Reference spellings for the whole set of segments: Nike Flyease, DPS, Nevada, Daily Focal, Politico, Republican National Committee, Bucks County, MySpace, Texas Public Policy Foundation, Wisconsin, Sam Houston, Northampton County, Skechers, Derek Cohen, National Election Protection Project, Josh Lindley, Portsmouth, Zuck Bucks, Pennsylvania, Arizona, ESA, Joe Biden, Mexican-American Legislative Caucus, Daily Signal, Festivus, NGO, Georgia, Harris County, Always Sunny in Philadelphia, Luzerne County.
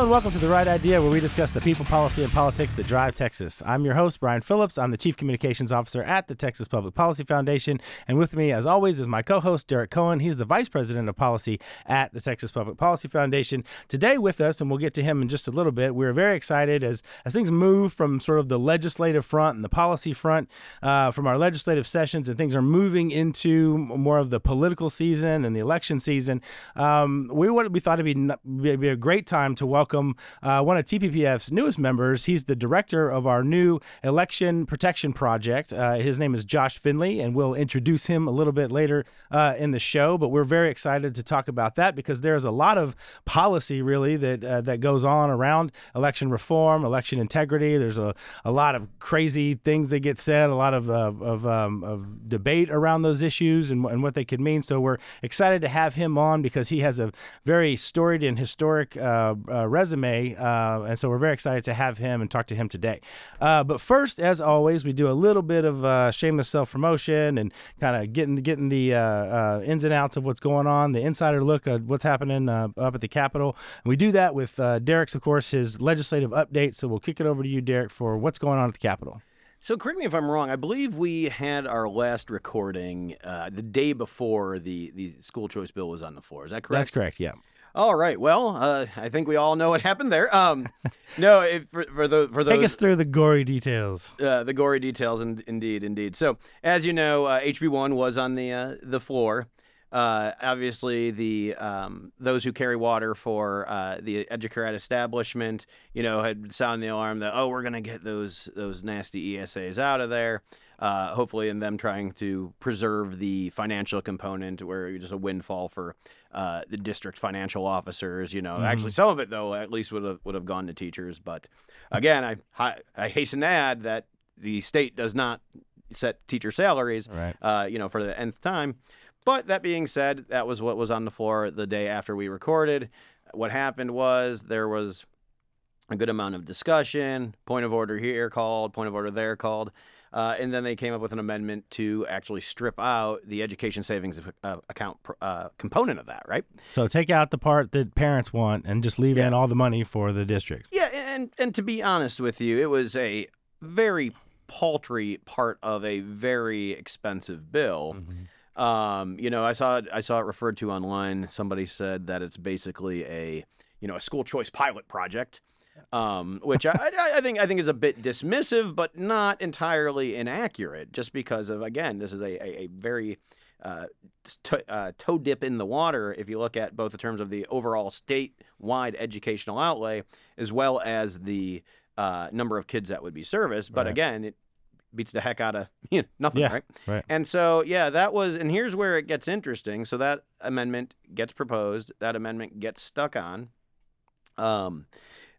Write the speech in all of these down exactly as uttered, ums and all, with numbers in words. Hello and welcome to The Right Idea, where we discuss the people, policy, and politics that drive Texas. I'm your host, Brian Phillips. I'm the Chief Communications Officer at the Texas Public Policy Foundation. And with me, as always, is my co-host, Derek Cohen. He's the Vice President of Policy at the Texas Public Policy Foundation. Today with us, and we'll get to him in just a little bit, we're very excited as, as things move from sort of the legislative front and the policy front uh, from our legislative sessions, and things are moving into more of the political season and the election season. Um, we, we thought it'd be, it'd be a great time to watch Welcome uh, one of T P P F's newest members. He's the director of our new election protection project. Uh, his name is Josh Findlay, and we'll introduce him a little bit later uh, in the show. But we're very excited to talk about that because there's a lot of policy really that uh, that goes on around election reform, election integrity. There's a, a lot of crazy things that get said, a lot of uh, of, um, of debate around those issues and, and what they could mean. So we're excited to have him on because he has a very storied and historic uh, uh, resume, uh, and so we're very excited to have him and talk to him today. Uh, but first, as always, we do a little bit of uh, shameless self-promotion and kind of getting getting the uh, uh, ins and outs of what's going on, the insider look at what's happening uh, up at the Capitol. And we do that with uh, Derek's, of course, his legislative update. So we'll kick it over to you, Derek, for what's going on at the Capitol. So correct me if I'm wrong. I believe we had our last recording uh, the day before the, the school choice bill was on the floor. Is that correct? That's correct, yeah. All right. Well, uh, I think we all know what happened there. Um, no, it, for, for the for those, take us through the gory details. Uh, the gory details, in, indeed, indeed. So, as you know, uh, H B one was on the uh, the floor. Uh, obviously, the um, those who carry water for uh, the Educrat establishment, you know, had sounded the alarm that oh, we're gonna get those those nasty E S As out of there. Uh, hopefully, in them trying to preserve the financial component, where it was just a windfall for uh, the district financial officers. You know, mm-hmm. Actually, some of it though, at least would have would have gone to teachers. But again, I I, I hasten to add that the state does not set teacher salaries. Right. Uh, you know, for the nth time. But that being said, that was what was on the floor the day after we recorded. What happened was there was a good amount of discussion, point of order here called, point of order there called, uh, and then they came up with an amendment to actually strip out the education savings uh, account uh, component of that, right? So take out the part that parents want and just leave yeah. in all the money for the districts. Yeah, and and to be honest with you, it was a very paltry part of a very expensive bill. Mm-hmm. Um, you know, I saw it, I saw it referred to online. Somebody said that it's basically a, you know, a school choice pilot project, um, which I, I think I think is a bit dismissive, but not entirely inaccurate. Just because of again, this is a a, a very uh, to, uh, toe dip in the water. If you look at both in terms of the overall statewide educational outlay as well as the uh, number of kids that would be serviced, but right. again, it beats the heck out of you know, nothing, yeah, right? right? And so, yeah, that was, and here's where it gets interesting. So that amendment gets proposed. That amendment gets stuck on. Um,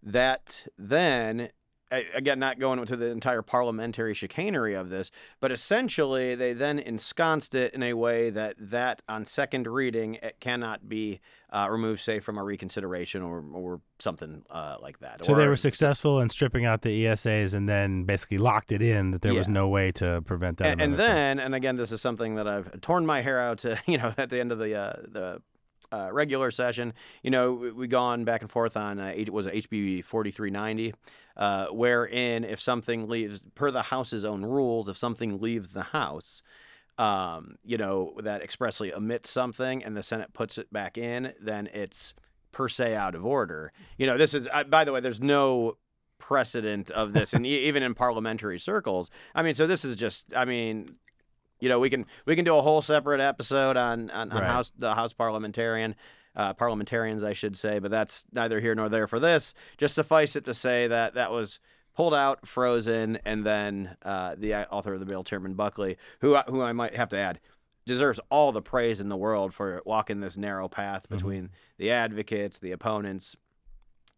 that then, again, not going into the entire parliamentary chicanery of this, but essentially they then ensconced it in a way that that on second reading, it cannot be uh, removed, say, from a reconsideration or or something uh, like that. So or, they were successful in stripping out the E S As and then basically locked it in that there yeah. was no way to prevent that. And, and then, and again, this is something that I've torn my hair out to, you know, at the end of the uh, the Uh, regular session, you know, we, we gone back and forth on uh, it was H B forty-three ninety, uh, wherein if something leaves per the House's own rules, if something leaves the House, um, you know, that expressly omits something and the Senate puts it back in, then it's per se out of order. You know, this is I, by the way, there's no precedent of this, and even in parliamentary circles. I mean, so this is just, I mean. You know, we can we can do a whole separate episode on on, on right. House the House parliamentarian uh, parliamentarians, I should say, but that's neither here nor there for this. Just suffice it to say that that was pulled out, frozen, and then uh, the author of the bill, Chairman Buckley, who who I might have to add, deserves all the praise in the world for walking this narrow path between mm-hmm. the advocates, the opponents,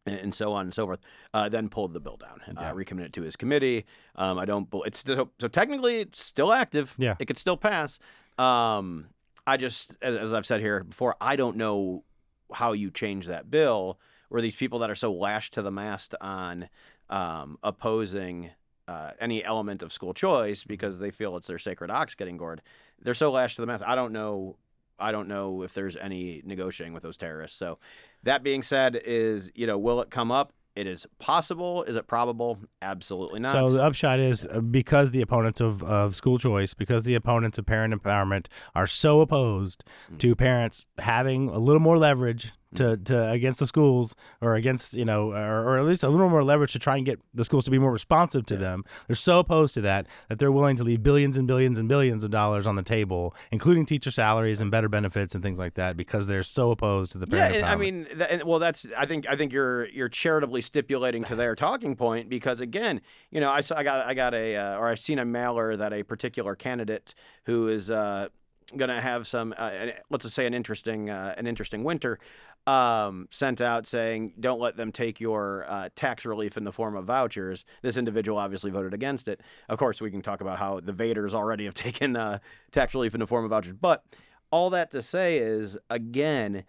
and so on and so forth, uh, then pulled the bill down, yeah. uh, recommitted it to his committee. Um, I don't, it's still, so technically it's still active. Yeah. It could still pass. Um, I just, as, as I've said here before, I don't know how you change that bill where these people that are so lashed to the mast on um, opposing uh, any element of school choice because they feel it's their sacred ox getting gored. They're so lashed to the mast. I don't know I don't know if there's any negotiating with those terrorists. So that being said is, you know, will it come up? It is possible. Is it probable? Absolutely not. So the upshot is because the opponents of, of school choice, because the opponents of parent empowerment are so opposed mm-hmm. to parents having a little more leverage to, to against the schools or against, you know, or, or at least a little more leverage to try and get the schools to be more responsive to yeah. them. They're so opposed to that that they're willing to leave billions and billions and billions of dollars on the table, including teacher salaries and better benefits and things like that, because they're so opposed to the parent. Yeah, and, I mean, th- and, well, that's I think I think you're you're charitably stipulating to their talking point, because, again, you know, I saw I got I got a uh, or I've seen a mailer that a particular candidate who is uh, going to have some uh, let's just say an interesting uh, an interesting winter. Um, sent out saying, don't let them take your uh, tax relief in the form of vouchers. This individual obviously voted against it. Of course, we can talk about how the Vaders already have taken uh, tax relief in the form of vouchers. But all that to say is, again,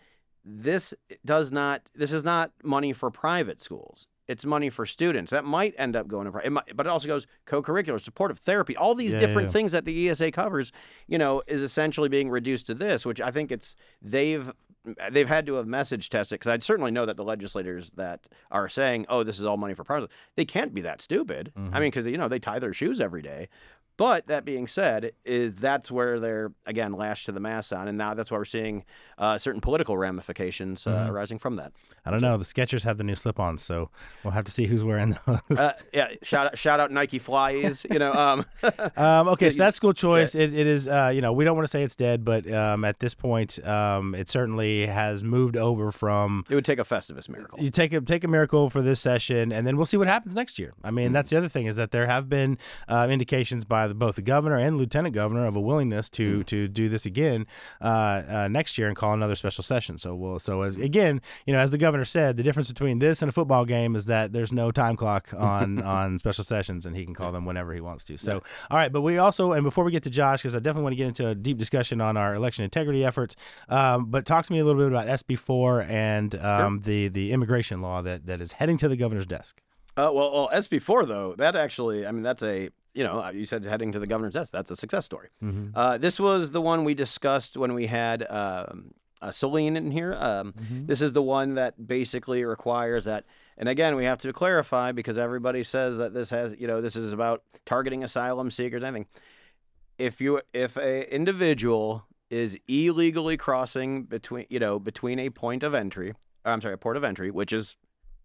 this does not, this is not money for private schools. It's money for students. That might end up going to private, but it also goes co-curricular, supportive therapy, all these yeah, different yeah. things that the E S A covers, you know, is essentially being reduced to this, which I think it's, they've They've had to have message tested, because I'd certainly know that the legislators that are saying, oh, this is all money for private, they can't be that stupid. Mm-hmm. I mean, because, you know, they tie their shoes every day. But that being said, is that's where they're, again, lashed to the mass on. And now that's why we're seeing uh, certain political ramifications uh, mm-hmm. arising from that. I don't so, know. The Skechers have the new slip-ons, so we'll have to see who's wearing those. uh, yeah. Shout out, shout out Nike Flyease, you know. Um, um, okay. So that's school choice. Yeah. It, it is, uh, you know, we don't want to say it's dead, but um, at this point, um, it certainly has moved over from. It would take a Festivus miracle. You take a, take a miracle for this session, and then we'll see what happens next year. I mean, mm-hmm. that's the other thing, is that there have been uh, indications by both the governor and lieutenant governor of a willingness to mm. to do this again uh, uh, next year and call another special session. So we'll, so as, again, you know, as the governor said, the difference between this and a football game is that there's no time clock on on special sessions, and he can call them whenever he wants to. So, yeah. all right, but we also, and before we get to Josh, because I definitely want to get into a deep discussion on our election integrity efforts, um, but talk to me a little bit about S B four and um, sure. the, the immigration law that, that is heading to the governor's desk. Uh, well, well, S B four, though, that actually, I mean, that's a, you know, you said heading to the governor's desk. That's a success story. Mm-hmm. Uh, this was the one we discussed when we had um, uh, Celine in here. Um, mm-hmm. This is the one that basically requires that. And again, we have to clarify, because everybody says that this has, you know, this is about targeting asylum seekers, anything. If you, if a individual is illegally crossing between, you know, between a point of entry, or I'm sorry, a port of entry, which is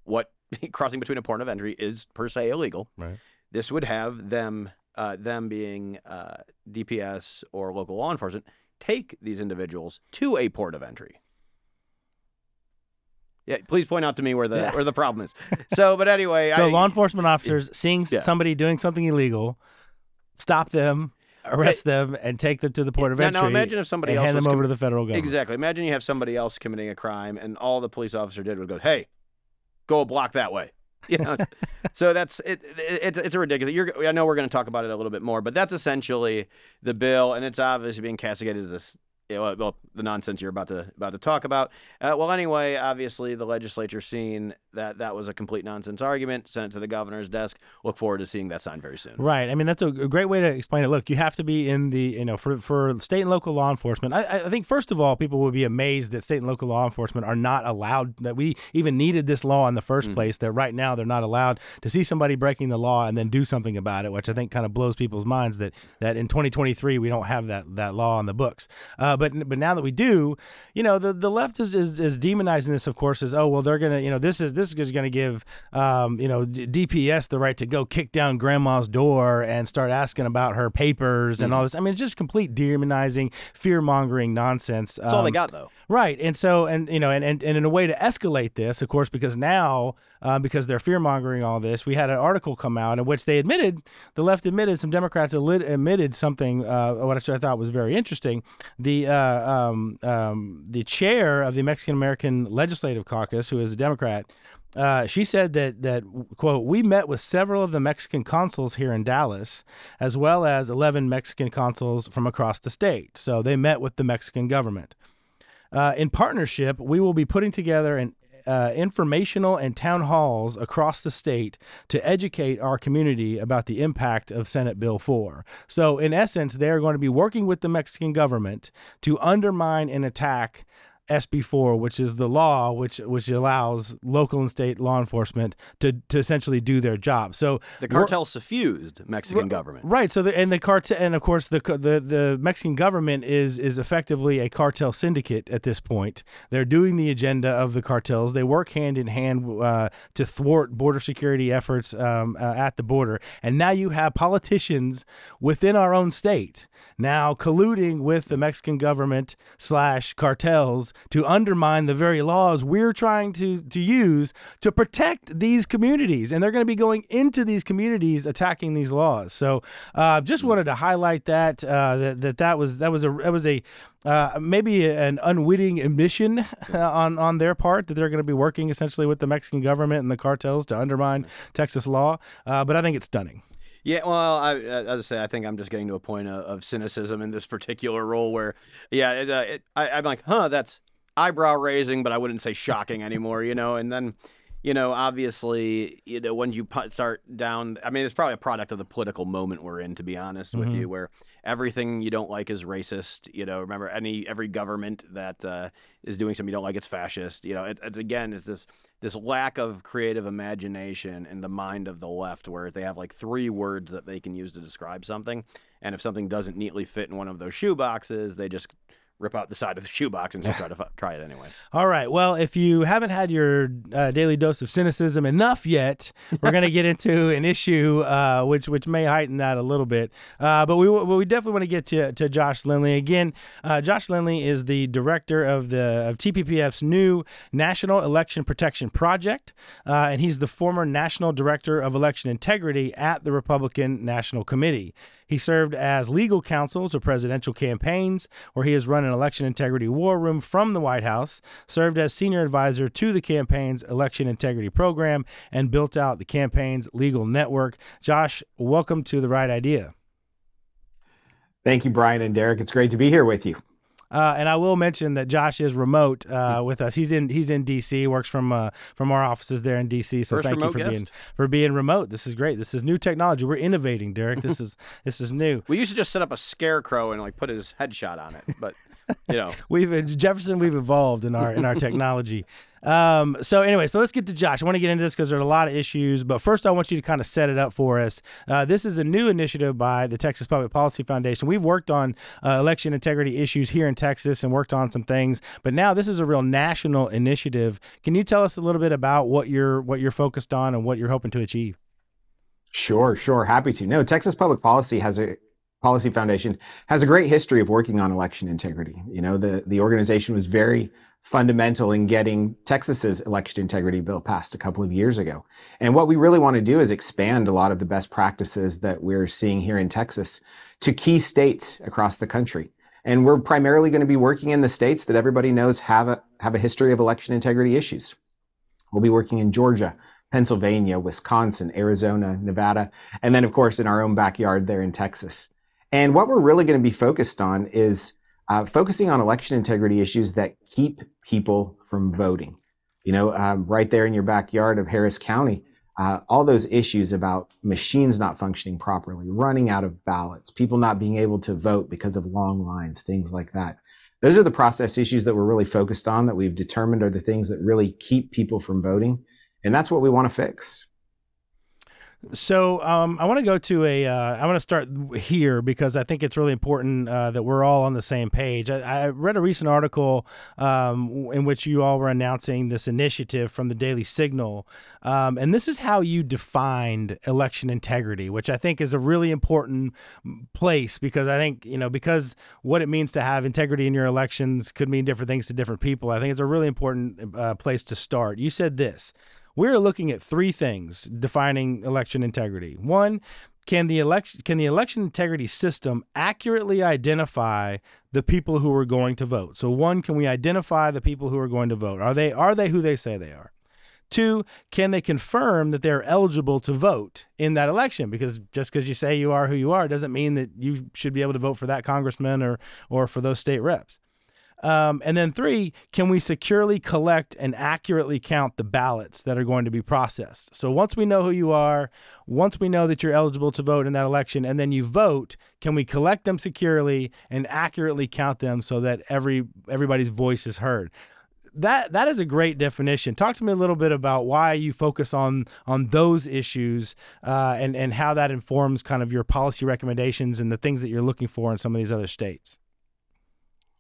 what, crossing between a port of entry is per se illegal. Right. This would have them, uh, them being uh, D P S or local law enforcement, take these individuals to a port of entry. Yeah, please point out to me where the yeah. where the problem is. So, but anyway, so I, law enforcement officers it, seeing yeah. somebody doing something illegal, stop them. Arrest it, them and take them to the port of now, entry. Now, imagine if somebody and else hand them com- over to the federal government. Exactly. Imagine you have somebody else committing a crime, and all the police officer did was go, "Hey, go a block that way." You know, so that's it, it, it's it's a ridiculous. You're, I know we're going to talk about it a little bit more, but that's essentially the bill, and it's obviously being castigated as this. Well, the nonsense you're about to about to talk about. Uh, well, anyway, obviously the legislature seen that that was a complete nonsense argument, sent it to the governor's desk. Look forward to seeing that signed very soon. Right. I mean, that's a great way to explain it. Look, you have to be in the, you know, for for state and local law enforcement. I, I think first of all, people would be amazed that state and local law enforcement are not allowed, that we even needed this law in the first mm-hmm. place. That right now they're not allowed to see somebody breaking the law and then do something about it, which I think kind of blows people's minds that that in twenty twenty-three we don't have that that law on the books. Uh, But but now that we do, you know, the, the left is, is is demonizing this, of course, as, oh, well, they're going to, you know, this is this is going to give, um, you know, D P S the right to go kick down grandma's door and start asking about her papers and mm-hmm. all this. I mean, it's just complete demonizing, fear-mongering nonsense. That's um, all they got, though. Right. And so, and, you know, and, and, and in a way to escalate this, of course, because now, uh, because they're fear-mongering all this, we had an article come out in which they admitted, the left admitted, some Democrats admitted something, uh, which I thought was very interesting. The Uh, um, um, the chair of the Mexican-American Legislative Caucus, who is a Democrat, uh, she said that, that, quote, we met with several of the Mexican consuls here in Dallas, as well as eleven Mexican consuls from across the state. So they met with the Mexican government. Uh, in partnership, we will be putting together an uh, informational and town halls across the state to educate our community about the impact of Senate Bill four. So in essence, they're going to be working with the Mexican government to undermine and attack S B four, which is the law which which allows local and state law enforcement to to essentially do their job. So the cartel suffused Mexican r- government, right? So the, and the cartel, and of course the the the Mexican government is is effectively a cartel syndicate at this point. They're doing the agenda of the cartels. They work hand in hand uh, to thwart border security efforts um, uh, at the border. And now you have politicians within our own state now colluding with the Mexican government slash cartels to undermine the very laws we're trying to, to use to protect these communities. And they're going to be going into these communities attacking these laws. So uh, just wanted to highlight that, uh, that, that that was that was a that was a uh, maybe an unwitting omission uh, on, on their part, that they're going to be working essentially with the Mexican government and the cartels to undermine Texas law. Uh, but I think it's stunning. Yeah, well, I, as I say, I think I'm just getting to a point of, of cynicism in this particular role where, yeah, it, uh, it, I, I'm like, huh, that's eyebrow raising, but I wouldn't say shocking anymore, you know. And then, you know, obviously, you know, when you start down, I mean, it's probably a product of the political moment we're in, to be honest mm-hmm. with you, where everything you don't like is racist. You know, remember, any every government that uh, is doing something you don't like, it's fascist. You know, it, it's again, it's this. this lack of creative imagination in the mind of the left, where they have like three words that they can use to describe something. And if something doesn't neatly fit in one of those shoeboxes, they just rip out the side of the shoebox and try to f- try it anyway. All right. Well, if you haven't had your uh, daily dose of cynicism enough yet, we're going to get into an issue uh, which which may heighten that a little bit. Uh, but we we definitely want to get to to Josh Lindley again. Uh, Josh Lindley is the director of the of T P P F's new National Election Protection Project, uh, and he's the former national director of election integrity at the Republican National Committee. He served as legal counsel to presidential campaigns, where he has run an election integrity war room from the White House, served as senior advisor to the campaign's election integrity program, and built out the campaign's legal network. Josh, welcome to The Right Idea. Thank you, Brian and Derek. It's great to be here with you. Uh, and I will mention that Josh is remote uh, with us. He's in he's in D C, works from uh, from our offices there in D C. So First thank you for guest. being for being remote. This is great. This is new technology. We're innovating, Derek. This is this is new. We used to just set up a scarecrow and like put his headshot on it, but you know, we've Jefferson. We've evolved in our in our technology. Um, so anyway, so let's get to Josh. I want to get into this because there are a lot of issues, but first I want you to kind of set it up for us. Uh, this is a new initiative by the Texas Public Policy Foundation. We've worked on uh, election integrity issues here in Texas and worked on some things, but now this is a real national initiative. Can you tell us a little bit about what you're what you're focused on and what you're hoping to achieve? Sure, sure. Happy to. No, Texas Public Policy has a Policy Foundation has a great history of working on election integrity. You know, the, the organization was very fundamental in getting Texas's election integrity bill passed a couple of years ago. And what we really want to do is expand a lot of the best practices that we're seeing here in Texas to key states across the country. And we're primarily going to be working in the states that everybody knows have a, have a history of election integrity issues. We'll be working in Georgia, Pennsylvania, Wisconsin, Arizona, Nevada, and then of course in our own backyard there in Texas. And what we're really going to be focused on is Uh, focusing on election integrity issues that keep people from voting. You know, um, right there in your backyard of Harris County, uh, all those issues about machines not functioning properly, running out of ballots, people not being able to vote because of long lines, things like that. Those are the process issues that we're really focused on, that we've determined are the things that really keep people from voting. And that's what we want to fix. So um, I want to go to a, uh, I want to start here because I think it's really important uh, that we're all on the same page. I, I read a recent article um, in which you all were announcing this initiative from the Daily Signal. Um, and this is how you defined election integrity, which I think is a really important place because I think, you know, because what it means to have integrity in your elections could mean different things to different people. I think it's a really important uh, place to start. You said this. We're looking at three things defining election integrity. One, can the election can the election integrity system accurately identify the people who are going to vote? So one, can we identify the people who are going to vote? Are they are they who they say they are? Two, can they confirm that they're eligible to vote in that election? Because just because you say you are who you are doesn't mean that you should be able to vote for that congressman or or for those state reps. Um, and then three, can we securely collect and accurately count the ballots that are going to be processed? So once we know who you are, once we know that you're eligible to vote in that election, and then you vote, can we collect them securely and accurately count them so that every everybody's voice is heard? That that is a great definition. Talk to me a little bit about why you focus on on those issues uh, and, and how that informs kind of your policy recommendations and the things that you're looking for in some of these other states.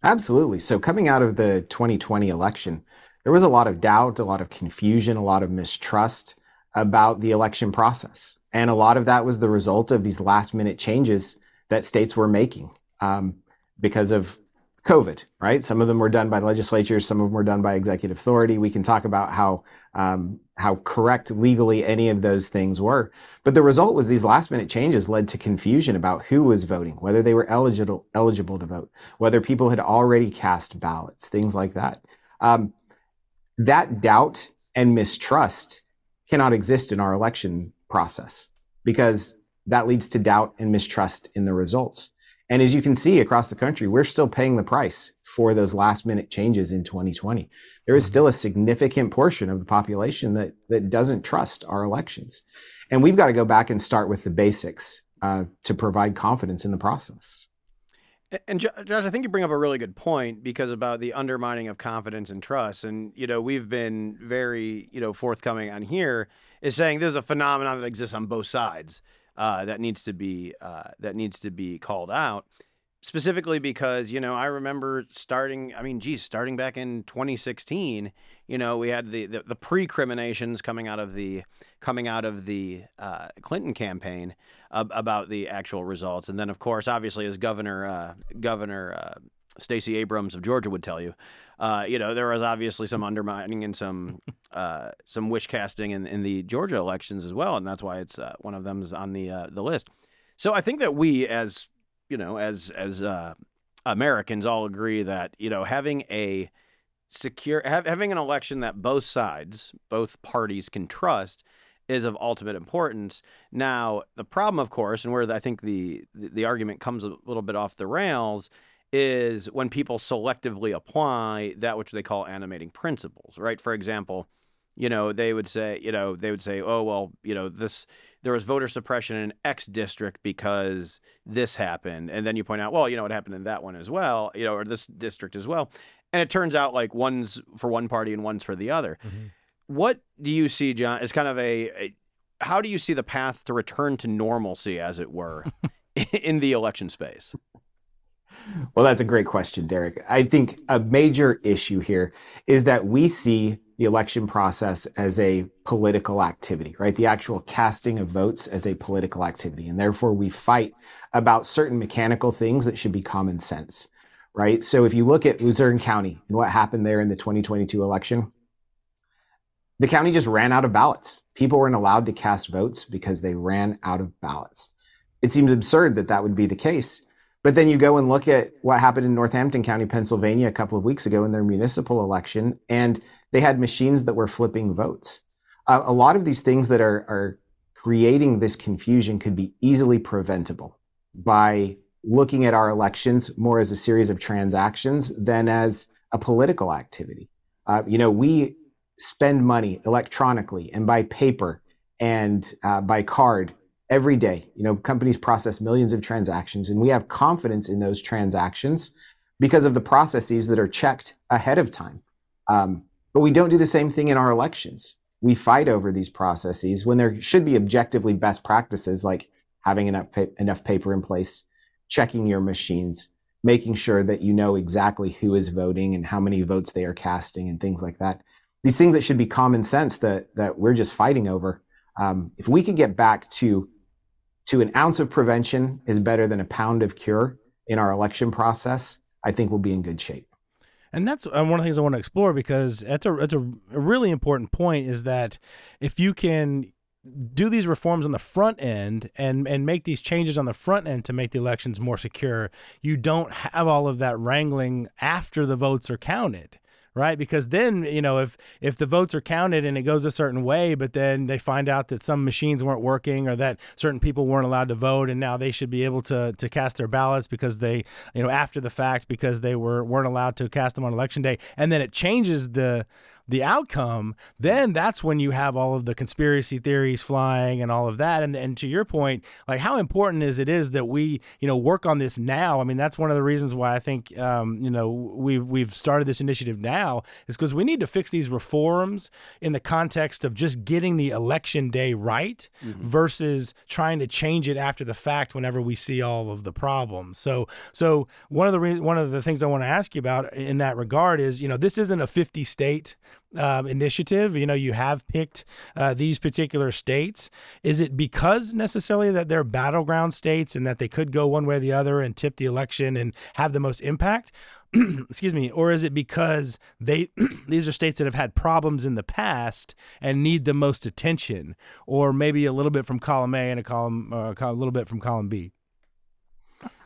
Absolutely. So coming out of the twenty twenty election, there was a lot of doubt, a lot of confusion, a lot of mistrust about the election process. And a lot of that was the result of these last minute changes that states were making um, because of COVID, right? Some of them were done by legislatures, some of them were done by executive authority. We can talk about how um, how correct legally any of those things were. But the result was these last minute changes led to confusion about who was voting, whether they were eligible eligible to vote, whether people had already cast ballots, things like that. Um, that doubt and mistrust cannot exist in our election process because that leads to doubt and mistrust in the results. And as you can see across the country, we're still paying the price for those last minute changes in twenty twenty. There is still a significant portion of the population that, that doesn't trust our elections. And we've got to go back and start with the basics uh, to provide confidence in the process. And Josh, I think you bring up a really good point because about the undermining of confidence and trust. And, you know, we've been very, you know, forthcoming on here is saying there's a phenomenon that exists on both sides. Uh, that needs to be uh, that needs to be called out specifically because, you know, I remember starting. I mean, geez, starting back in twenty sixteen, you know, we had the the, the precriminations coming out of the coming out of the uh, Clinton campaign uh, about the actual results. And then, of course, obviously, as Governor uh, Governor uh, Stacey Abrams of Georgia would tell you, uh, you know, there was obviously some undermining and some uh, some wish casting in, in the Georgia elections as well. And that's why it's uh, one of them is on the uh, the list. So I think that we as, you know, as as uh, Americans all agree that, you know, having a secure ha- having an election that both sides, both parties can trust is of ultimate importance. Now, the problem, of course, and where I think the the argument comes a little bit off the rails is when people selectively apply that which they call animating principles, right? For example, you know, they would say, you know, they would say, oh, well, you know, this, there was voter suppression in X district because this happened. And then you point out, well, you know, it happened in that one as well, you know, or this district as well. And it turns out like one's for one party and one's for the other. Mm-hmm. What do you see, John, as kind of a, a, how do you see the path to return to normalcy, as it were, in the election space? Well, that's a great question, Derek. I think a major issue here is that we see the election process as a political activity, right? The actual casting of votes as a political activity. And therefore, we fight about certain mechanical things that should be common sense, right? So if you look at Luzerne County and what happened there in the twenty twenty-two election, the county just ran out of ballots. People weren't allowed to cast votes because they ran out of ballots. It seems absurd that that would be the case. But then you go and look at what happened in Northampton County, Pennsylvania, a couple of weeks ago in their municipal election, and they had machines that were flipping votes. Uh, a lot of these things that are, are creating this confusion could be easily preventable by looking at our elections more as a series of transactions than as a political activity. Uh, you know, we spend money electronically and by paper and uh, by card every day. You know, companies process millions of transactions, and we have confidence in those transactions because of the processes that are checked ahead of time. Um, but we don't do the same thing in our elections. We fight over these processes when there should be objectively best practices like having enough, pa- enough paper in place, checking your machines, making sure that you know exactly who is voting and how many votes they are casting and things like that. These things that should be common sense that, that we're just fighting over. Um, if we could get back to To an ounce of prevention is better than a pound of cure in our election process, I think we'll be in good shape. And that's one of the things I want to explore, because that's a, that's a really important point, is that if you can do these reforms on the front end and and make these changes on the front end to make the elections more secure, you don't have all of that wrangling after the votes are counted. right? Because then, you know, if if the votes are counted and it goes a certain way, but then they find out that some machines weren't working or that certain people weren't allowed to vote, and now they should be able to to cast their ballots because they, you know, after the fact, because they were weren't allowed to cast them on election day, and then it changes the the outcome, then that's when you have all of the conspiracy theories flying and all of that. And and to your point, like how important is it is that we, you know, work on this now? I mean, that's one of the reasons why I think, um, you know, we've, we've started this initiative now is because we need to fix these reforms in the context of just getting the election day right mm-hmm. versus trying to change it after the fact whenever we see all of the problems. So, so one of the, re- one of the things I want to ask you about in that regard is, you know, this isn't a fifty state Um, initiative. You know, you have picked uh, these particular states. Is it because necessarily that they're battleground states and that they could go one way or the other and tip the election and have the most impact? Excuse me. Or is it because they these are states that have had problems in the past and need the most attention, or maybe a little bit from column A and a column uh, a little bit from column B?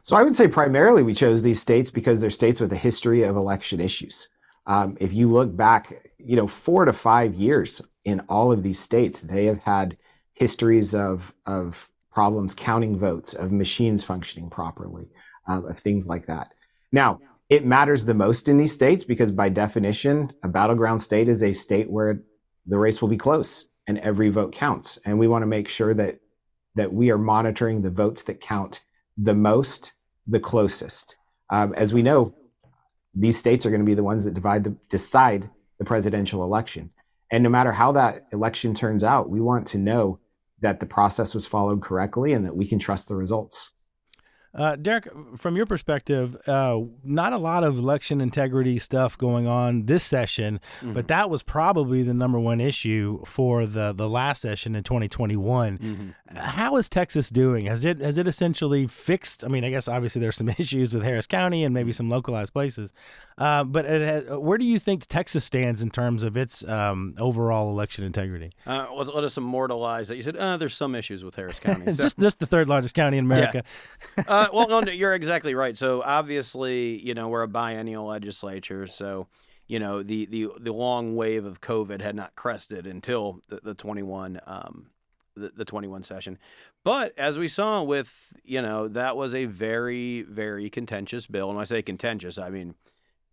So I would say primarily we chose these states because they're states with a history of election issues. Um, if you look back, you know, four to five years in all of these states, they have had histories of of problems counting votes, of machines functioning properly, um, of things like that. Now, it matters the most in these states because by definition, a battleground state is a state where the race will be close and every vote counts. And we want to make sure that that we are monitoring the votes that count the most, the closest. Um, as we know, these states are going to be the ones that divide the, decide the presidential election. And no matter how that election turns out, we want to know that the process was followed correctly and that we can trust the results. Uh, Derek, from your perspective, uh, not a lot of election integrity stuff going on this session, mm-hmm. but that was probably the number one issue for the, the last session in twenty twenty-one. Mm-hmm. How is Texas doing? Has it has it essentially fixed? I mean, I guess obviously there's some issues with Harris County and maybe some localized places, uh, but it has, where do you think Texas stands in terms of its um, overall election integrity? Uh, let, let us immortalize that. You said uh, there's some issues with Harris County. So. just, just the third largest county in America. Yeah. Uh, Uh, well, no, you're exactly right. So obviously, you know, we're a biennial legislature. So, you know, the the, the long wave of COVID had not crested until the, the twenty-one um, the, the twenty-one session. But as we saw with, you know, that was a very, very contentious bill. And when I say contentious, I mean,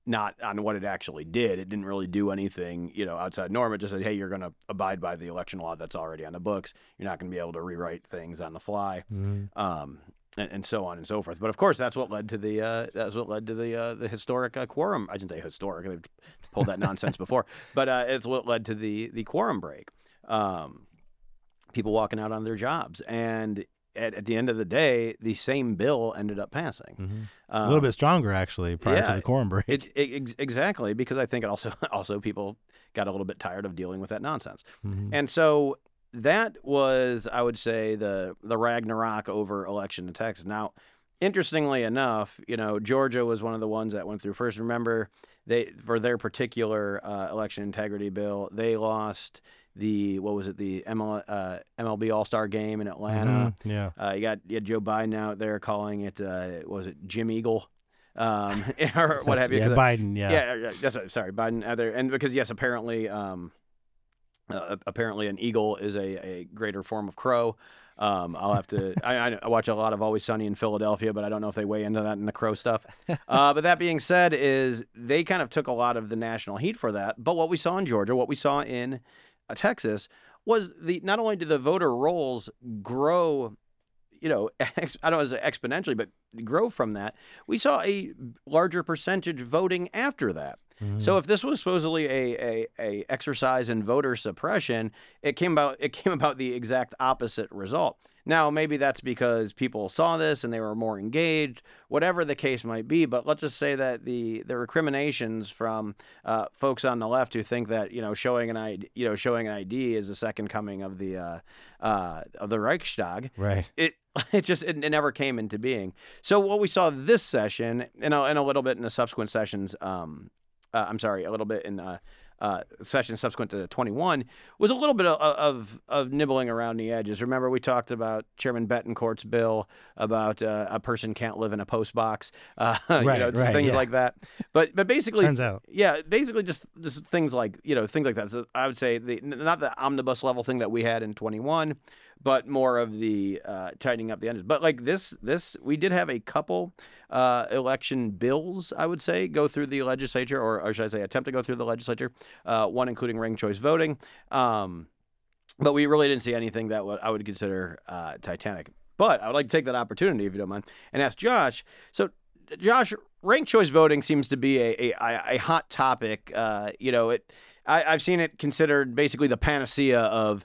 not on what it actually did. It didn't really do anything, you know, outside norm. It just said, hey, you're going to abide by the election law that's already on the books. You're not going to be able to rewrite things on the fly. Mm-hmm. Um And, and so on and so forth, but of course that's what led to the uh, that's what led to the uh, the historic uh, quorum. I didn't say historic; they've pulled that nonsense before, but uh, it's what led to the the quorum break. Um, people walking out on their jobs, and at, at the end of the day, the same bill ended up passing. Mm-hmm. Um, a little bit stronger, actually, prior yeah, to the quorum break. It, it, exactly, because I think it also also people got a little bit tired of dealing with that nonsense, mm-hmm. and so. That was, I would say, the the Ragnarok over election in Texas. Now, interestingly enough, you know, Georgia was one of the ones that went through first. Remember, they for their particular uh, election integrity bill, they lost the what was it, the M L, uh, M L B All-Star Game in Atlanta. Mm-hmm. Yeah, uh, you got you had Joe Biden out there calling it uh, what was it Jim Eagle. Um, or what have you? Yeah, Biden. Yeah, yeah. That's what, sorry, Biden out there, and because yes, apparently. Um, Uh, apparently an eagle is a, a greater form of crow. Um, I'll have to, I, I watch a lot of Always Sunny in Philadelphia, but I don't know if they weigh into that in the crow stuff. Uh, but that being said is they kind of took a lot of the national heat for that. But what we saw in Georgia, what we saw in uh, Texas was the, not only did the voter rolls grow, you know, ex, I don't want to say exponentially, but grow from that. We saw a larger percentage voting after that. So if this was supposedly a, a, a exercise in voter suppression, it came about it came about the exact opposite result. Now, maybe that's because people saw this and they were more engaged, whatever the case might be. But let's just say that the the recriminations from uh, folks on the left who think that, you know, showing an I D, you know, showing an I D is the second coming of the uh, uh, of the Reichstag. Right. It it just it, it never came into being. So what we saw this session and a, and a little bit in the subsequent sessions. Um, Uh, I'm sorry, a little bit in uh, uh, session subsequent to twenty-one was a little bit of, of of nibbling around the edges. Remember, we talked about Chairman Betancourt's bill about uh, a person can't live in a post box, uh, right, you know, it's right, things yeah. like that. But but basically, turns out. yeah, basically just just things like you know things like that. So I would say the not the omnibus level thing that we had in twenty-one, but more of the uh, tightening up the ends. But like this, this we did have a couple uh, election bills, I would say, go through the legislature, or, or should I say attempt to go through the legislature, uh, one including ranked choice voting. Um, but we really didn't see anything that w- I would consider uh, titanic. But I would like to take that opportunity, if you don't mind, and ask Josh. So, Josh, ranked choice voting seems to be a, a, a hot topic. Uh, you know, it I, I've seen it considered basically the panacea of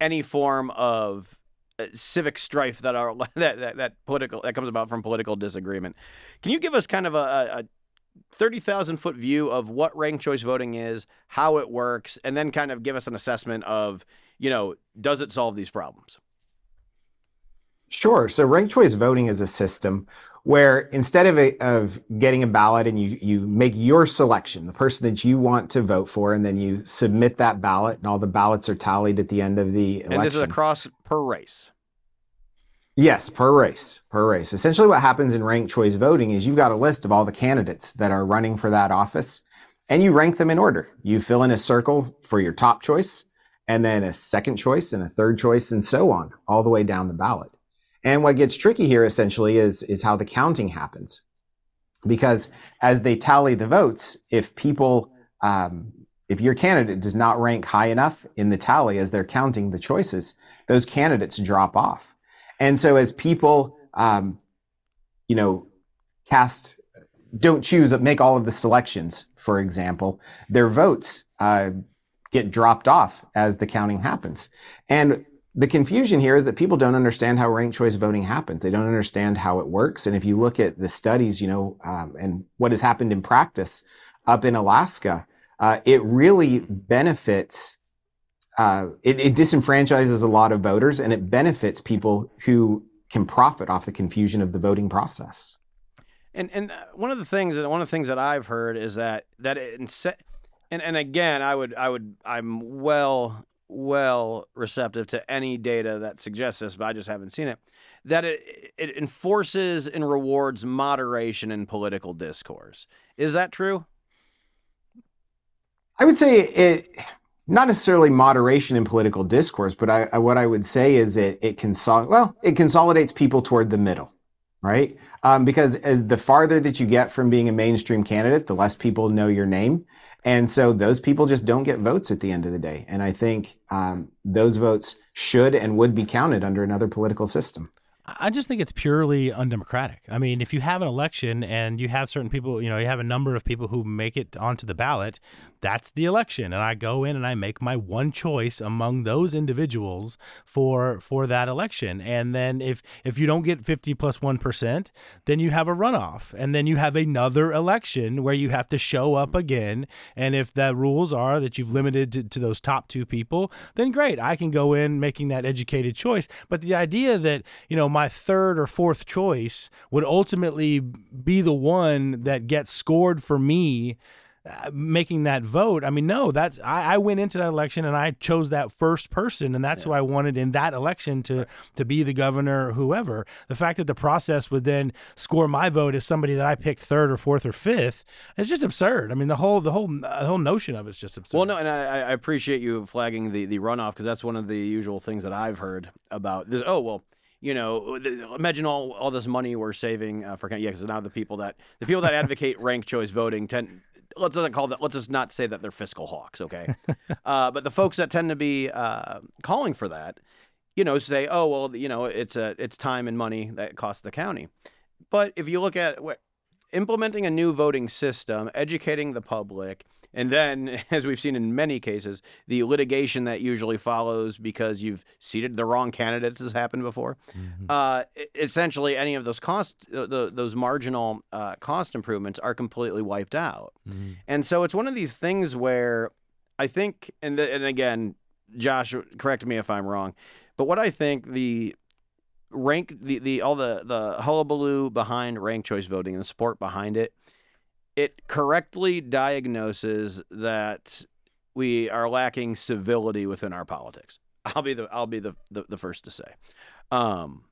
any form of uh, civic strife that are that, that that political that comes about from political disagreement. Can you give us kind of a, a thirty thousand foot view of what ranked choice voting is, how it works, and then kind of give us an assessment of, you know, does it solve these problems? Sure. So ranked choice voting is a system where instead of a, of getting a ballot and you, you make your selection, the person that you want to vote for, and then you submit that ballot and all the ballots are tallied at the end of the election. And this is across per race. Yes, per race, per race. Essentially what happens in ranked choice voting is you've got a list of all the candidates that are running for that office and you rank them in order. You fill in a circle for your top choice and then a second choice and a third choice and so on, all the way down the ballot. And what gets tricky here essentially is, is how the counting happens. Because as they tally the votes, if people, um, if your candidate does not rank high enough in the tally as they're counting the choices, those candidates drop off. And so as people, um, you know, cast, don't choose, make all of the selections, for example, their votes uh, get dropped off as the counting happens. And the confusion here is that people don't understand how ranked choice voting happens. They don't understand how it works. And if you look at the studies, you know, um, and what has happened in practice up in Alaska, uh, it really benefits, uh, it, it disenfranchises a lot of voters and it benefits people who can profit off the confusion of the voting process. And and one of the things that one of the things that I've heard is that that it, and and again, I would I would I'm well. well receptive to any data that suggests this, but I just haven't seen it, that it it enforces and rewards moderation in political discourse. Is that true? I would say it, not necessarily moderation in political discourse, but I, I what I would say is it it consol- well, it consolidates people toward the middle, right? Um, because the farther that you get from being a mainstream candidate, the less people know your name. And so those people just don't get votes at the end of the day. And I think um, those votes should and would be counted under another political system. I just think it's purely undemocratic. I mean, if you have an election and you have certain people, you know, you have a number of people who make it onto the ballot, that's the election. And I go in and I make my one choice among those individuals for for that election. And then if if you don't get fifty plus one percent, then you have a runoff. And then you have another election where you have to show up again. And if the rules are that you've limited to, to those top two people, then great, I can go in making that educated choice. But the idea that, you know, my My third or fourth choice would ultimately be the one that gets scored for me making that vote. I mean, no, that's I, I went into that election and I chose that first person. And that's yeah. who I wanted in that election to, to be the governor or whoever. The fact that the process would then score my vote as somebody that I picked third or fourth or fifth is just absurd. I mean, the whole the whole the whole notion of it's just absurd. Well, no, and I, I appreciate you flagging the, the runoff, because that's one of the usual things that I've heard about this. Oh, well, you know, imagine all, all this money we're saving uh, for, yeah, because now the people that the people that advocate ranked choice voting tend, let's not call that, let's just not say that they're fiscal hawks, okay? Uh, but the folks that tend to be uh, calling for that, you know, say, oh, well, you know, it's a it's time and money that costs the county. But if you look at what, implementing a new voting system, educating the public, and then, as we've seen in many cases, the litigation that usually follows because you've seated the wrong candidates has happened before. Mm-hmm. Uh, essentially, any of those cost, the, those marginal uh, cost improvements are completely wiped out. Mm-hmm. And so it's one of these things where I think, and, the, and again, Josh, correct me if I'm wrong, but what I think the rank, the, the all the, the hullabaloo behind ranked choice voting and the support behind it, it correctly diagnoses that we are lacking civility within our politics. I'll be the I'll be the the, the first to say. Um,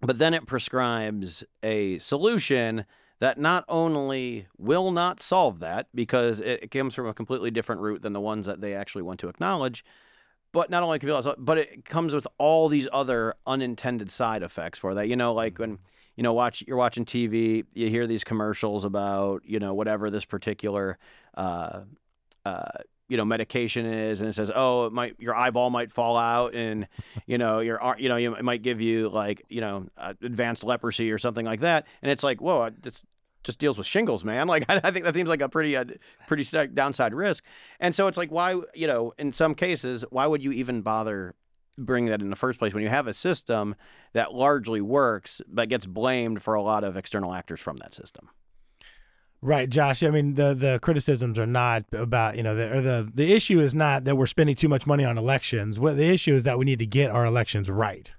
but then it prescribes a solution that not only will not solve that, because it comes from a completely different route than the ones that they actually want to acknowledge, but not only can be, but it comes with all these other unintended side effects for that. You know, like when you know watch you're watching T V, you hear these commercials about you know whatever this particular uh, uh, you know medication is, and it says, oh, it might your eyeball might fall out, and you know your you know it might give you like you know uh, advanced leprosy or something like that, and it's like, whoa, this just deals with shingles, man. Like I, I think that seems like a pretty uh, pretty stark downside risk, and so it's like, why you know in some cases why would you even bother bringing that in the first place when you have a system that largely works but gets blamed for a lot of external actors from that system. Right, Josh. I mean, the the criticisms are not about, you know, the or the, the issue is not that we're spending too much money on elections. What the issue is that we need to get our elections right.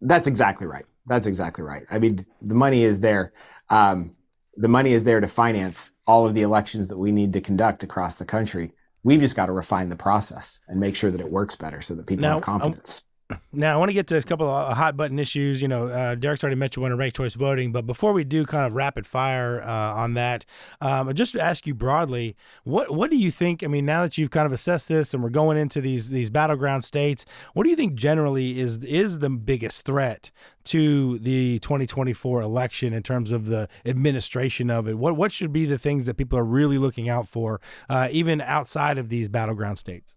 That's exactly right. That's exactly right. I mean, the money is there. Um, the money is there to finance all of the elections that we need to conduct across the country. We've just got to refine the process and make sure that it works better so that people now, have confidence. Um, Now, I want to get to a couple of hot button issues. You know, uh, Derek's already mentioned one on ranked choice voting, but before we do kind of rapid fire uh, on that, um, just to ask you broadly, what what do you think? I mean, now that you've kind of assessed this and we're going into these these battleground states, what do you think generally is is the biggest threat to the twenty twenty-four election in terms of the administration of it? What what should be the things that people are really looking out for, uh, even outside of these battleground states?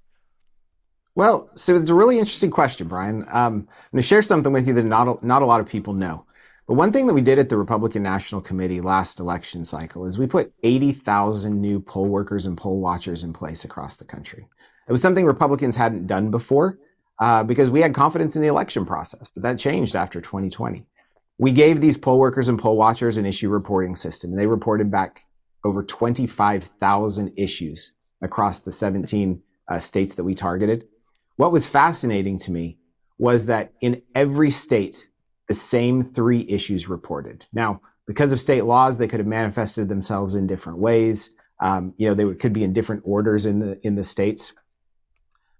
Well, so it's a really interesting question, Brian. Um, I'm going to share something with you that not a, not a lot of people know. But one thing that we did at the Republican National Committee last election cycle is we put eighty thousand new poll workers and poll watchers in place across the country. It was something Republicans hadn't done before uh, because we had confidence in the election process, but that changed after twenty twenty. We gave these poll workers and poll watchers an issue reporting system, and they reported back over twenty-five thousand issues across the seventeen uh, states that we targeted. What was fascinating to me was that in every state, the same three issues reported. Now, because of state laws, they could have manifested themselves in different ways. Um, you know, they would, could be in different orders in the in the states,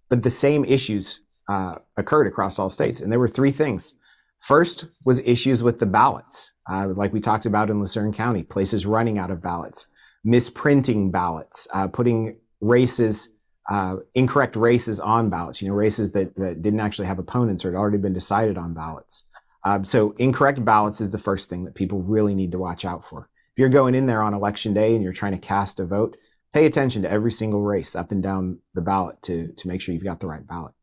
but the same issues uh, occurred across all states, and there were three things. First was issues with the ballots, uh, like we talked about in Luzerne County, places running out of ballots, misprinting ballots, uh, putting races. Uh, incorrect races on ballots, you know, races that, that didn't actually have opponents or had already been decided on ballots. Um, so incorrect ballots is the first thing that people really need to watch out for. If you're going in there on election day and you're trying to cast a vote, pay attention to every single race up and down the ballot to, to make sure you've got the right ballot.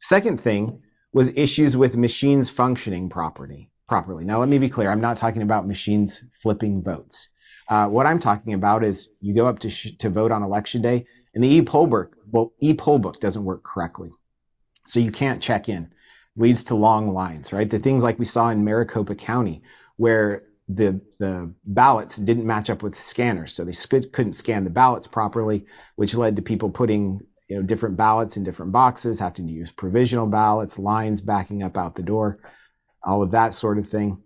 Second thing was issues with machines functioning properly. properly. Now, let me be clear. I'm not talking about machines flipping votes. Uh, what I'm talking about is you go up to, sh- to vote on election day, and the e-poll book, well, e-poll book doesn't work correctly. So you can't check in. Leads to long lines, right? The things like we saw in Maricopa County where the, the ballots didn't match up with scanners. So they sc- couldn't scan the ballots properly, which led to people putting you know, different ballots in different boxes, having to use provisional ballots, lines backing up out the door, all of that sort of thing.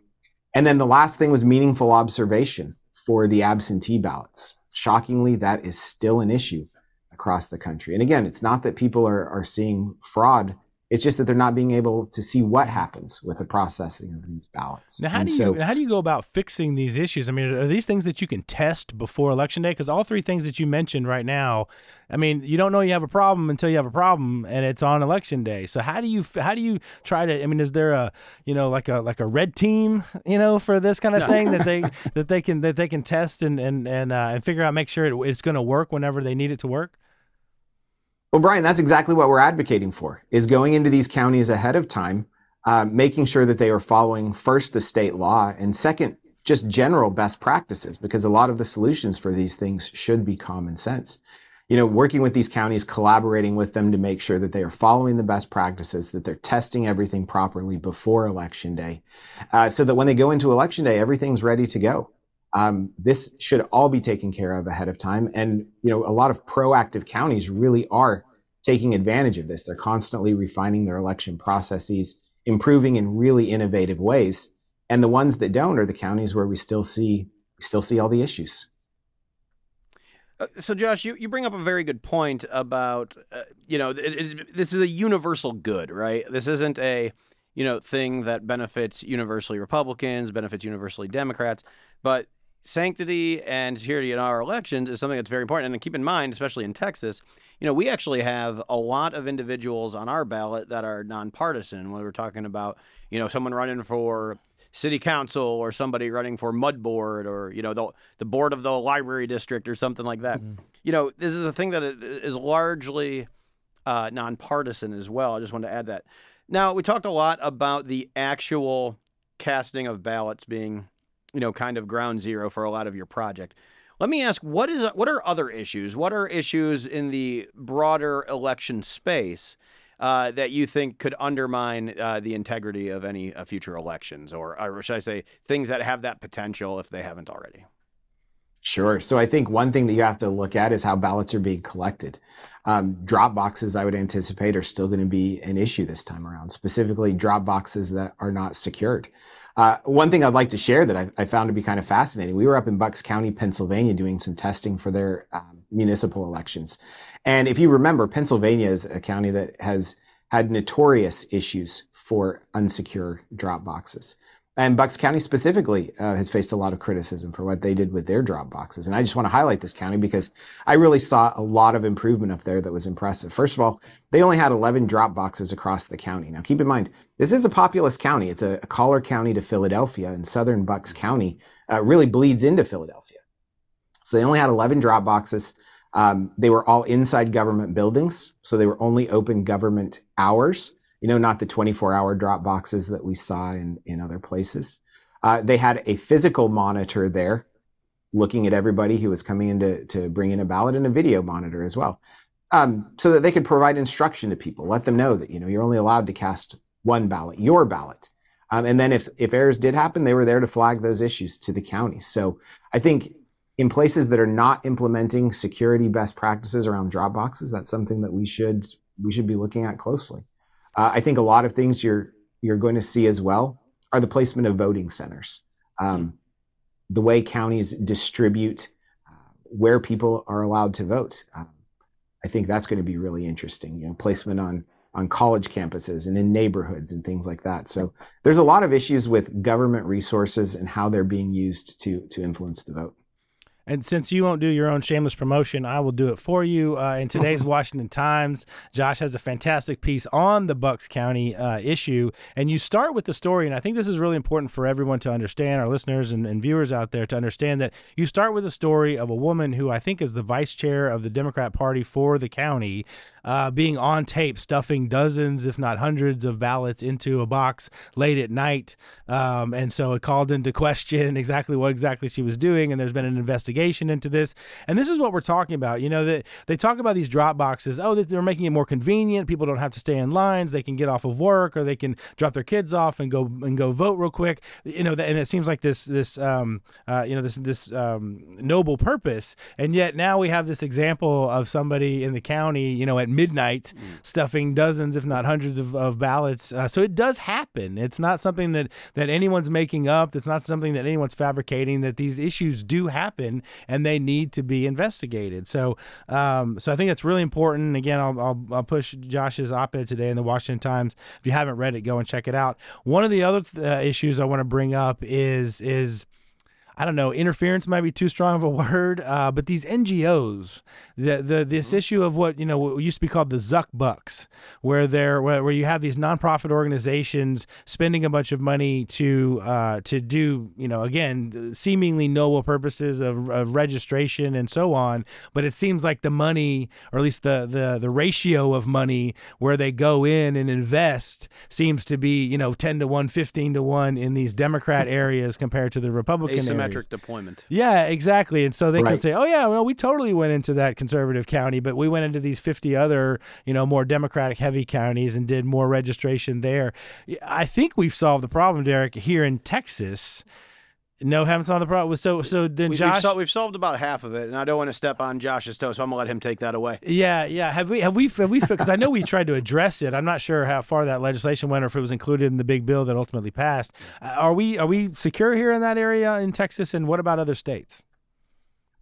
And then the last thing was meaningful observation for the absentee ballots. Shockingly, that is still an issue across the country. And again, it's not that people are, are seeing fraud. It's just that they're not being able to see what happens with the processing of these ballots. Now, how and do you so, how do you go about fixing these issues? I mean, are these things that you can test before election day? Because all three things that you mentioned right now, I mean, you don't know you have a problem until you have a problem, and it's on election day. So how do you how do you try to? I mean, is there a you know like a like a red team you know for this kind of no. thing that they that they can that they can test and and and uh, and figure out, make sure it, it's going to work whenever they need it to work? Well, Brian, that's exactly what we're advocating for, is going into these counties ahead of time, uh, making sure that they are following first the state law and second, just general best practices, because a lot of the solutions for these things should be common sense. You know, working with these counties, collaborating with them to make sure that they are following the best practices, that they're testing everything properly before election day, uh, so that when they go into election day, everything's ready to go. Um, this should all be taken care of ahead of time. And, you know, a lot of proactive counties really are taking advantage of this. They're constantly refining their election processes, improving in really innovative ways. And the ones that don't are the counties where we still see, we still see all the issues. So, Josh, you, you bring up a very good point about, uh, you know, it, it, this is a universal good, right? This isn't a, you know, thing that benefits universally Republicans, benefits universally Democrats. But sanctity and security in our elections is something that's very important. And keep in mind, especially in Texas, you know, we actually have a lot of individuals on our ballot that are nonpartisan. When we're talking about, you know, someone running for city council or somebody running for mud board or, you know, the the board of the library district or something like that. Mm-hmm. You know, this is a thing that is largely uh, nonpartisan as well. I just wanted to add that. Now, we talked a lot about the actual casting of ballots being, you know, kind of ground zero for a lot of your project. Let me ask, what is what are other issues? What are issues in the broader election space Uh, that you think could undermine uh, the integrity of any uh, future elections, or, or should I say things that have that potential if they haven't already? Sure. So I think one thing that you have to look at is how ballots are being collected. Um, drop boxes, I would anticipate, are still going to be an issue this time around, specifically drop boxes that are not secured. Uh, one thing I'd like to share that I, I found to be kind of fascinating, we were up in Bucks County, Pennsylvania, doing some testing for their um, municipal elections. And if you remember, Pennsylvania is a county that has had notorious issues for unsecure drop boxes. And Bucks County specifically uh, has faced a lot of criticism for what they did with their drop boxes. And I just want to highlight this county because I really saw a lot of improvement up there that was impressive. First of all, they only had eleven drop boxes across the county. Now, keep in mind, this is a populous county. It's a, a collar county to Philadelphia, and southern Bucks County uh, really bleeds into Philadelphia. So they only had eleven drop boxes. Um, they were all inside government buildings, so they were only open government hours. You know, not the twenty-four hour drop boxes that we saw in, in other places. Uh, they had a physical monitor there looking at everybody who was coming in to, to bring in a ballot, and a video monitor as well, um, so that they could provide instruction to people, let them know that, you know, you're only allowed to cast one ballot, your ballot. Um, and then if, if errors did happen, they were there to flag those issues to the county. So I think in places that are not implementing security best practices around drop boxes, that's something that we should we should be looking at closely. Uh, I think a lot of things you're you're going to see as well are the placement of voting centers, um, mm-hmm. the way counties distribute uh, where people are allowed to vote. Um, I think that's going to be really interesting. You know, placement on on college campuses and in neighborhoods and things like that. So there's a lot of issues with government resources and how they're being used to to influence the vote. And since you won't do your own shameless promotion, I will do it for you. Uh, in today's Washington Times, Josh has a fantastic piece on the Bucks County uh, issue. And you start with the story, and I think this is really important for everyone to understand, our listeners and, and viewers out there to understand that you start with a story of a woman who I think is the vice chair of the Democrat Party for the county, uh, being on tape, stuffing dozens, if not hundreds, of ballots into a box late at night. Um, and so it called into question exactly what exactly she was doing, and there's been an investigation into this. And this is what we're talking about. You know, that they talk about these drop boxes. Oh, they're making it more convenient. People don't have to stay in lines. They can get off of work, or they can drop their kids off and go and go vote real quick. You know, and it seems like this this um, uh, you know this this um, noble purpose. And yet now we have this example of somebody in the county, you know, at midnight mm-hmm. stuffing dozens, if not hundreds, of, of ballots. Uh, so it does happen. It's not something that that anyone's making up. It's not something that anyone's fabricating. That these issues do happen, and they need to be investigated. So um, so I think that's really important. Again, I'll, I'll, I'll push Josh's op-ed today in the Washington Times. If you haven't read it, go and check it out. One of the other th- uh, issues I want to bring up is is I don't know, interference might be too strong of a word, uh, but these N G Os, the the this issue of what, you know, what used to be called the Zuck Bucks, where they're where, where you have these nonprofit organizations spending a bunch of money to uh, to do, you know, again, seemingly noble purposes of, of registration and so on. But it seems like the money, or at least the, the the ratio of money where they go in and invest, seems to be, you know, ten to one, fifteen to one in these Democrat areas compared to the Republican areas. Deployment. Yeah, exactly. And so they right. can say, oh, yeah, well, we totally went into that conservative county, but we went into these fifty other, you know, more Democratic heavy counties and did more registration there. I think we've solved the problem, Derek, here in Texas. No, haven't solved the problem. So, so then we, Josh, we've, sol- we've solved about half of it, and I don't want to step on Josh's toe, so I'm gonna let him take that away. Yeah, yeah. Have we? Have we? Have we? Because I know we tried to address it. I'm not sure how far that legislation went, or if it was included in the big bill that ultimately passed. Uh, are we? Are we secure here in that area in Texas? And what about other states?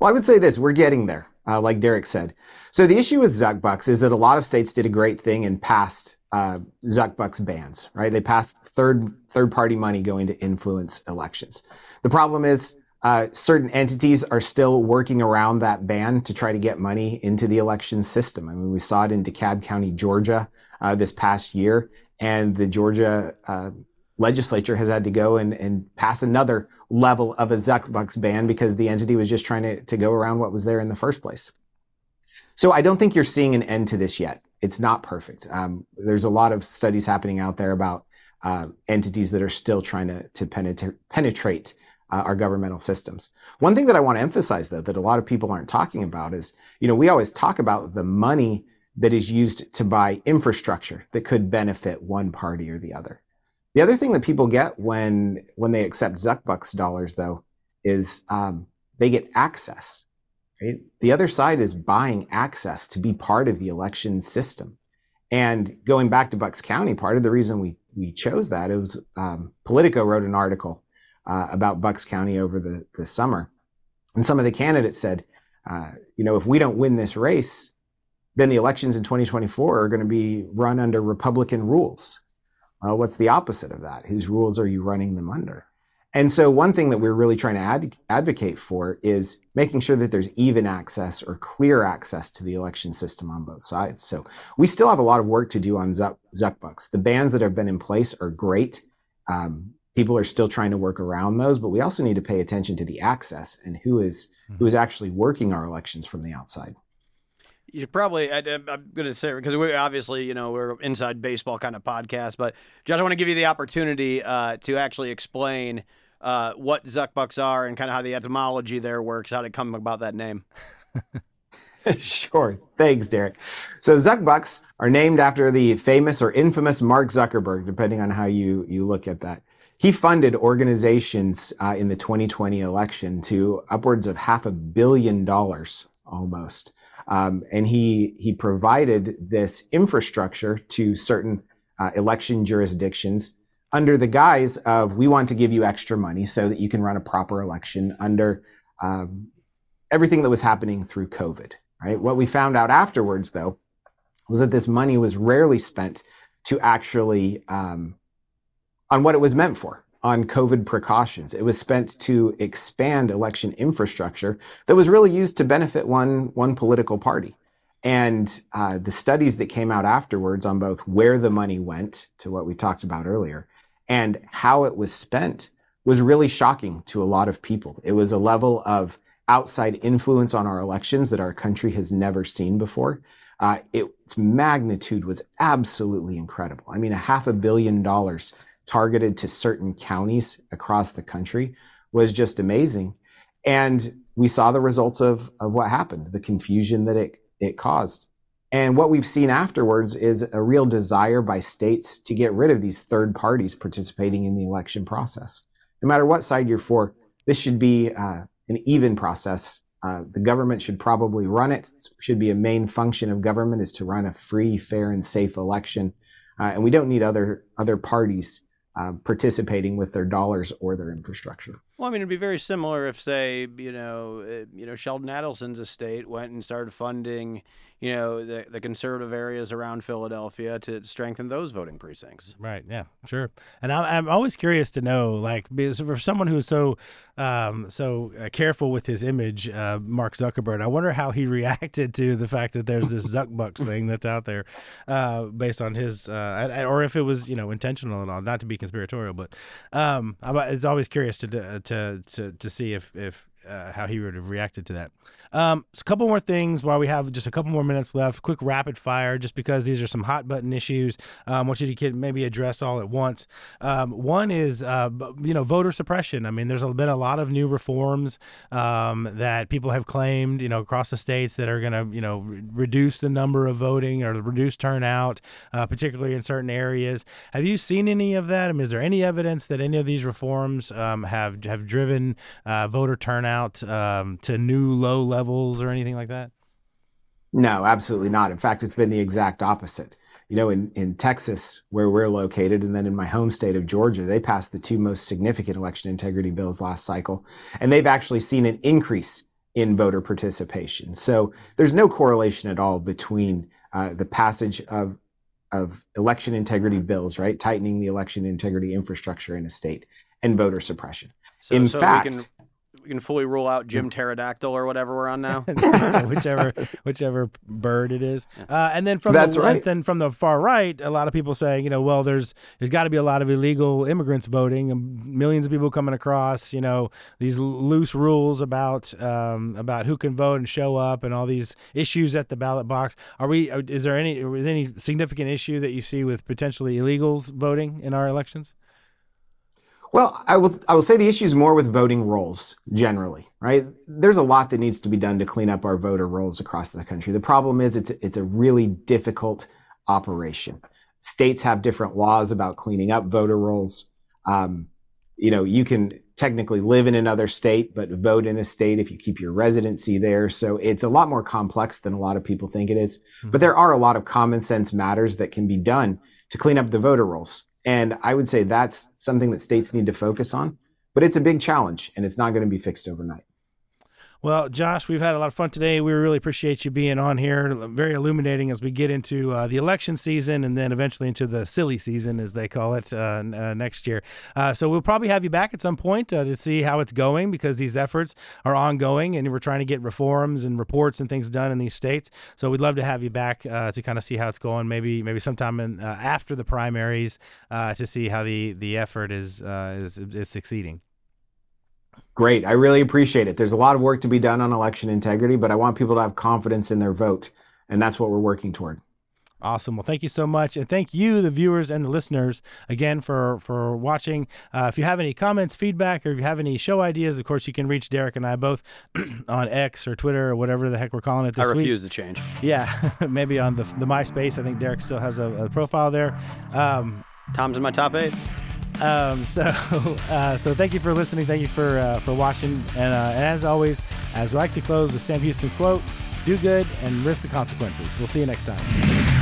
Well, I would say this: we're getting there. uh, like Derek said. So the issue with Zuckbucks is that a lot of states did a great thing and passed uh, Zuckbucks bans, right? They passed third, third-party money going to influence elections. The problem is uh, certain entities are still working around that ban to try to get money into the election system. I mean, we saw it in DeKalb County, Georgia, uh, this past year, and the Georgia uh, legislature has had to go and, and pass another level of a Zuckbucks ban because the entity was just trying to, to go around what was there in the first place. So I don't think you're seeing an end to this yet. It's not perfect. Um, there's a lot of studies happening out there about uh, entities that are still trying to, to penetra- penetrate uh, our governmental systems. One thing that I want to emphasize, though, that a lot of people aren't talking about is, you know, we always talk about the money that is used to buy infrastructure that could benefit one party or the other. The other thing that people get when when they accept Zuckbucks dollars, though, is um, they get access. Right? The other side is buying access to be part of the election system. And going back to Bucks County, part of the reason we we chose that, it was um, Politico wrote an article uh, about Bucks County over the, the summer. And some of the candidates said, uh, you know, if we don't win this race, then the elections in twenty twenty-four are going to be run under Republican rules. Uh, what's the opposite of that? Whose rules are you running them under? And so one thing that we're really trying to ad- advocate for is making sure that there's even access or clear access to the election system on both sides. So we still have a lot of work to do on Zuck- Zuckbucks. The bans that have been in place are great. Um, people are still trying to work around those, but we also need to pay attention to the access and who is mm-hmm. who is actually working our elections from the outside. You probably, I, I'm going to say, because we obviously, you know, we're inside baseball kind of podcast, but Josh, I want to give you the opportunity uh, to actually explain uh, what Zuckbucks are and kind of how the etymology there works, how to come about that name. Sure. Thanks, Derek. So Zuckbucks are named after the famous or infamous Mark Zuckerberg, depending on how you, you look at that. He funded organizations uh, in the twenty twenty election to upwards of half a billion dollars almost. Um, and he he provided this infrastructure to certain uh, election jurisdictions under the guise of, we want to give you extra money so that you can run a proper election under um, everything that was happening through COVID, right? What we found out afterwards, though, was that this money was rarely spent to actually, um, on what it was meant for, on COVID precautions. It was spent to expand election infrastructure that was really used to benefit one, one political party. And uh, the studies that came out afterwards on both where the money went, to what we talked about earlier, and how it was spent was really shocking to a lot of people. It was a level of outside influence on our elections that our country has never seen before. Uh, its magnitude was absolutely incredible. I mean, a half a billion dollars targeted to certain counties across the country was just amazing. And we saw the results of, of what happened, the confusion that it, it caused. And what we've seen afterwards is a real desire by states to get rid of these third parties participating in the election process. No matter what side you're for, this should be uh, an even process. Uh, the government should probably run it. It should be a main function of government is to run a free, fair, and safe election. Uh, and we don't need other other parties Uh, participating with their dollars or their infrastructure. Well, I mean, it'd be very similar if, say, you know, uh, you know, Sheldon Adelson's estate went and started funding, you know, the, the conservative areas around Philadelphia to strengthen those voting precincts. Right. Yeah. Sure. And I'm I'm always curious to know, like, because for someone who's so um so careful with his image, uh, Mark Zuckerberg, I wonder how he reacted to the fact that there's this Zuckbucks thing that's out there, uh, based on his, uh, or if it was, you know, intentional at all. Not to be conspiratorial, but um, I'm, it's always curious to uh, to to to see if if uh, how he would have reacted to that. Um, so a couple more things while we have just a couple more minutes left. Quick rapid fire, just because these are some hot button issues. I um, want you to maybe address all at once. Um, one is uh, you know voter suppression. I mean, there's been a lot of new reforms um, that people have claimed, you know, across the states that are going to you know re- reduce the number of voting or reduce turnout, uh, particularly in certain areas. Have you seen any of that? I mean, is there any evidence that any of these reforms um, have have driven uh, voter turnout um, to new low levels? levels or anything like that? No, absolutely not. In fact, it's been the exact opposite. You know, in, in Texas, where we're located, and then in my home state of Georgia, they passed the two most significant election integrity bills last cycle, and they've actually seen an increase in voter participation. So there's no correlation at all between uh, the passage of of election integrity bills, right, tightening the election integrity infrastructure in a state, and voter suppression. So, in so fact, we can, we can fully rule out Jim Pterodactyl or whatever we're on now, whichever whichever bird it is. Uh, and then from That's the right. then from the far right, a lot of people say, you know, well, there's there's got to be a lot of illegal immigrants voting, and millions of people coming across. You know, these loose rules about um, about who can vote and show up, and all these issues at the ballot box. Are we? Is there any? Is any significant issue that you see with potentially illegals voting in our elections? Well, I will I will say the issue is more with voting rolls generally, right? There's a lot that needs to be done to clean up our voter rolls across the country. The problem is it's it's a really difficult operation. States have different laws about cleaning up voter rolls. Um, you know, you can technically live in another state, but vote in a state if you keep your residency there. So it's a lot more complex than a lot of people think it is. Mm-hmm. But there are a lot of common sense matters that can be done to clean up the voter rolls. And I would say that's something that states need to focus on, but it's a big challenge and it's not going to be fixed overnight. Well, Josh, we've had a lot of fun today. We really appreciate you being on here. Very illuminating as we get into uh, the election season and then eventually into the silly season, as they call it, uh, uh, next year. Uh, so we'll probably have you back at some point uh, to see how it's going, because these efforts are ongoing and we're trying to get reforms and reports and things done in these states. So we'd love to have you back uh, to kind of see how it's going, maybe maybe sometime in, uh, after the primaries uh, to see how the, the effort is, uh, is is succeeding. Great. I really appreciate it. There's a lot of work to be done on election integrity, but I want people to have confidence in their vote, and that's what we're working toward. Awesome. Well, thank you so much. And thank you, the viewers and the listeners, again, for for watching. Uh, if you have any comments, feedback, or if you have any show ideas, of course, you can reach Derek and I both on X or Twitter or whatever the heck we're calling it this week. I refuse week. to change. Yeah, maybe on the, the MySpace. I think Derek still has a, a profile there. Um, Tom's in my top eight. Um, so, uh, so thank you for listening. Thank you for, uh, for watching. And, uh, and as always, as we like to close with Sam Houston quote, do good and risk the consequences. We'll see you next time.